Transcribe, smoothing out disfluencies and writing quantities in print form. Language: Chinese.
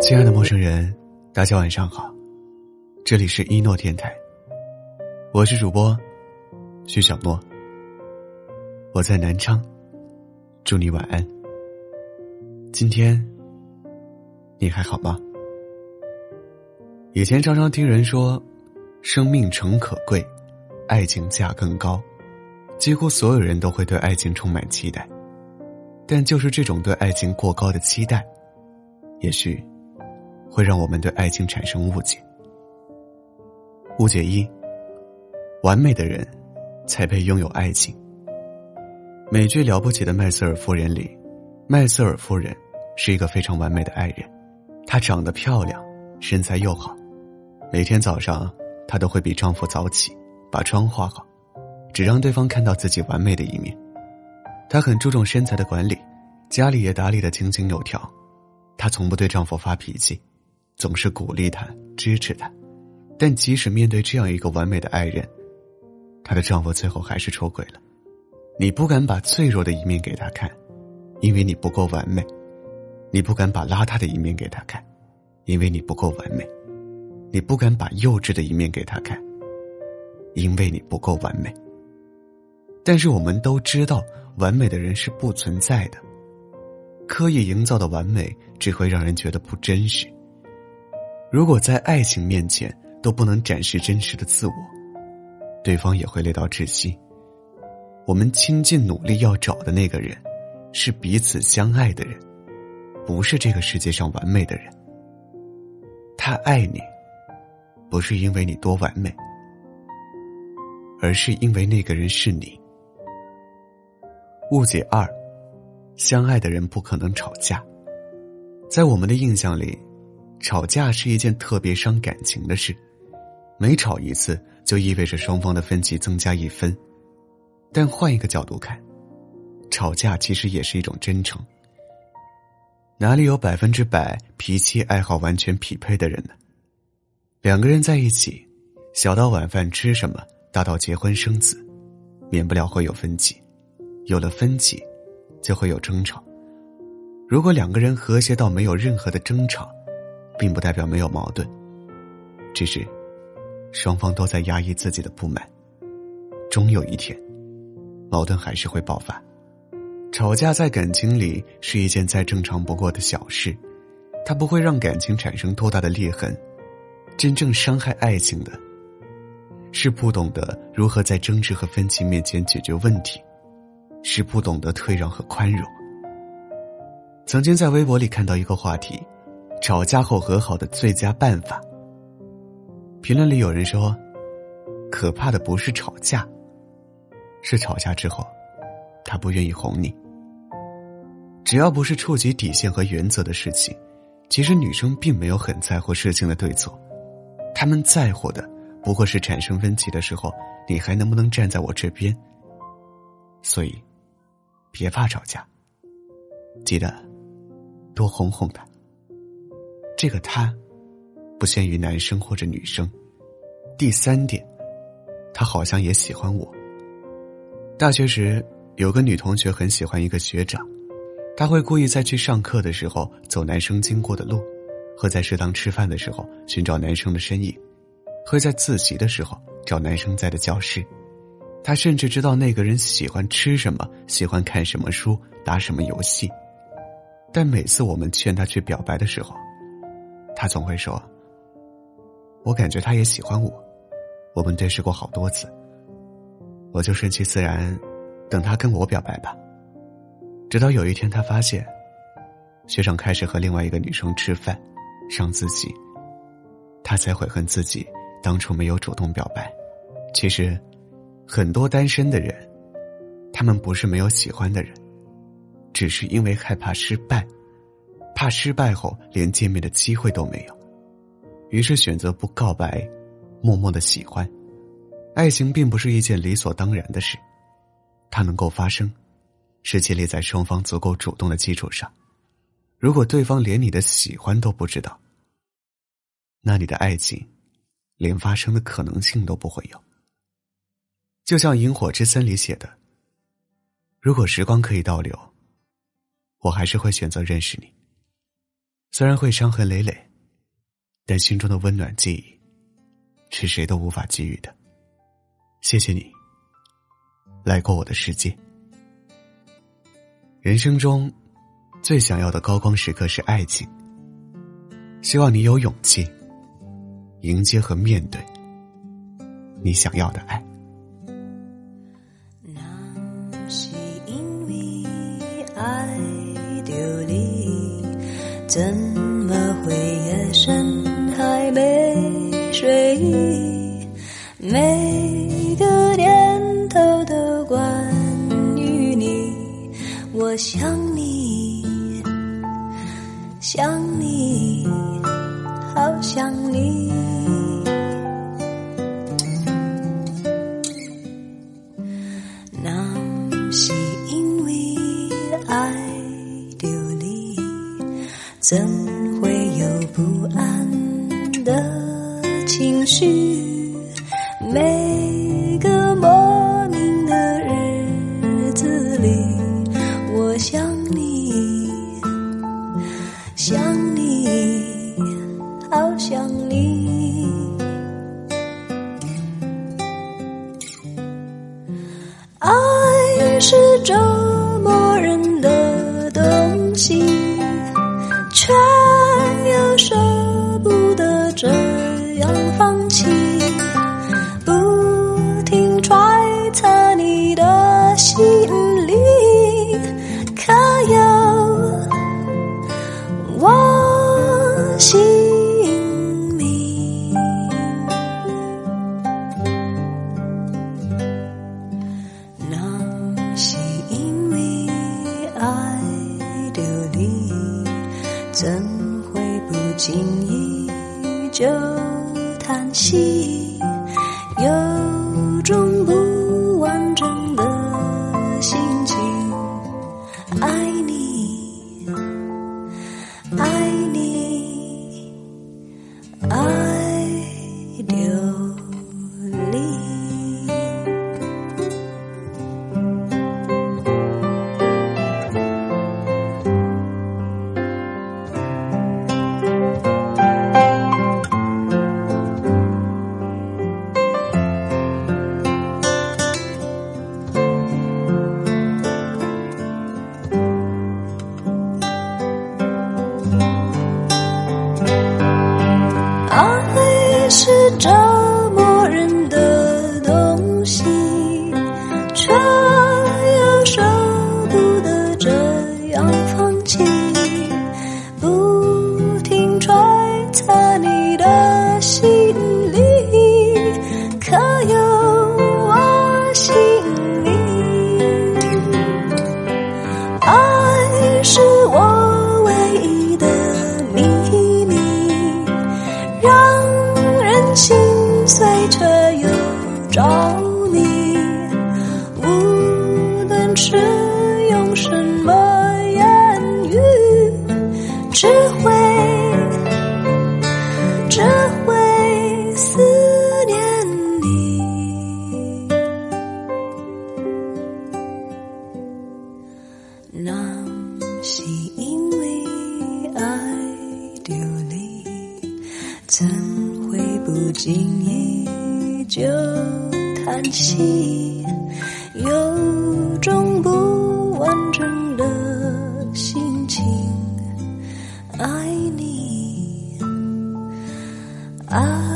亲爱的陌生人，大家晚上好，这里是一诺电台，我是主播徐小诺，我在南昌，祝你晚安。今天你还好吗？以前常常听人说，生命诚可贵，爱情价更高，几乎所有人都会对爱情充满期待，但就是这种对爱情过高的期待，也许会让我们对爱情产生误解。误解一，完美的人才配拥有爱情。美剧《了不起的麦瑟尔夫人》里，麦瑟尔夫人是一个非常完美的爱人，她长得漂亮，身材又好，每天早上她都会比丈夫早起，把妆化好，只让对方看到自己完美的一面。她很注重身材的管理，家里也打理得井井有条，她从不对丈夫发脾气，总是鼓励她，支持她。但即使面对这样一个完美的爱人，她的丈夫最后还是出轨了。你不敢把脆弱的一面给她看，因为你不够完美；你不敢把邋遢的一面给她看，因为你不够完美；你不敢把幼稚的一面给她看，因为你不够完美。但是我们都知道，完美的人是不存在的，刻意营造的完美只会让人觉得不真实。如果在爱情面前都不能展示真实的自我，对方也会累到窒息。我们倾尽努力要找的那个人，是彼此相爱的人，不是这个世界上完美的人。他爱你，不是因为你多完美，而是因为那个人是你。误解二，相爱的人不可能吵架。在我们的印象里，吵架是一件特别伤感情的事，每吵一次就意味着双方的分歧增加一分。但换一个角度看，吵架其实也是一种真诚。哪里有100%脾气爱好完全匹配的人呢？两个人在一起，小到晚饭吃什么，大到结婚生子，免不了会有分歧。有了分歧就会有争吵，如果两个人和谐到没有任何的争吵，并不代表没有矛盾，只是双方都在压抑自己的不满，终有一天矛盾还是会爆发。吵架在感情里是一件再正常不过的小事，它不会让感情产生多大的裂痕。真正伤害爱情的是不懂得如何在争执和分歧面前解决问题，是不懂得退让和宽容。曾经在微博里看到一个话题，吵架后和好的最佳办法。评论里有人说，可怕的不是吵架，是吵架之后他不愿意哄你。只要不是触及底线和原则的事情，其实女生并没有很在乎事情的对错，她们在乎的不过是产生分歧的时候，你还能不能站在我这边。所以别怕吵架，记得多哄哄他。这个他不限于男生或者女生。第三点，他好像也喜欢我。大学时有个女同学很喜欢一个学长，她会故意在去上课的时候走男生经过的路，会在食堂吃饭的时候寻找男生的身影，会在自习的时候找男生在的教室。他甚至知道那个人喜欢吃什么，喜欢看什么书，打什么游戏。但每次我们劝他去表白的时候，他总会说，我感觉他也喜欢我，我们对视过好多次，我就顺其自然，等他跟我表白吧。直到有一天他发现，学长开始和另外一个女生吃饭，上自习，他才悔恨自己当初没有主动表白。其实很多单身的人，他们不是没有喜欢的人，只是因为害怕失败，怕失败后连见面的机会都没有，于是选择不告白，默默的喜欢。爱情并不是一件理所当然的事，它能够发生是建立在双方足够主动的基础上。如果对方连你的喜欢都不知道，那你的爱情连发生的可能性都不会有。就像《萤火之森》里写的，如果时光可以倒流，我还是会选择认识你。虽然会伤痕累累，但心中的温暖记忆是谁都无法给予的。谢谢你来过我的世界。人生中最想要的高光时刻是爱情，希望你有勇气迎接和面对你想要的爱。那是因为爱丢离，怎么会夜深还没睡意？每个念头都关于你，我想你，想你，好想你。那是因为爱丢离，怎会有不安的情绪？每个莫名的日子里，我想你，想你，好想你。爱是折磨人的东西，却又舍不得这样放弃，不停揣测你的心理，可有我心里？那是因为爱丢离，怎会不经意就叹息？有种不完整的心情，爱你，爱你，爱丢离。爱是折磨人的东西，却又舍不得这样放弃，不停揣测你的心理，可有我心里？爱是我唯一的秘密，让心碎却又着迷，无论是用什么言语，只会思念你。那是因为爱丢离，怎不经意就叹息，有种不完整的心情，爱你，爱。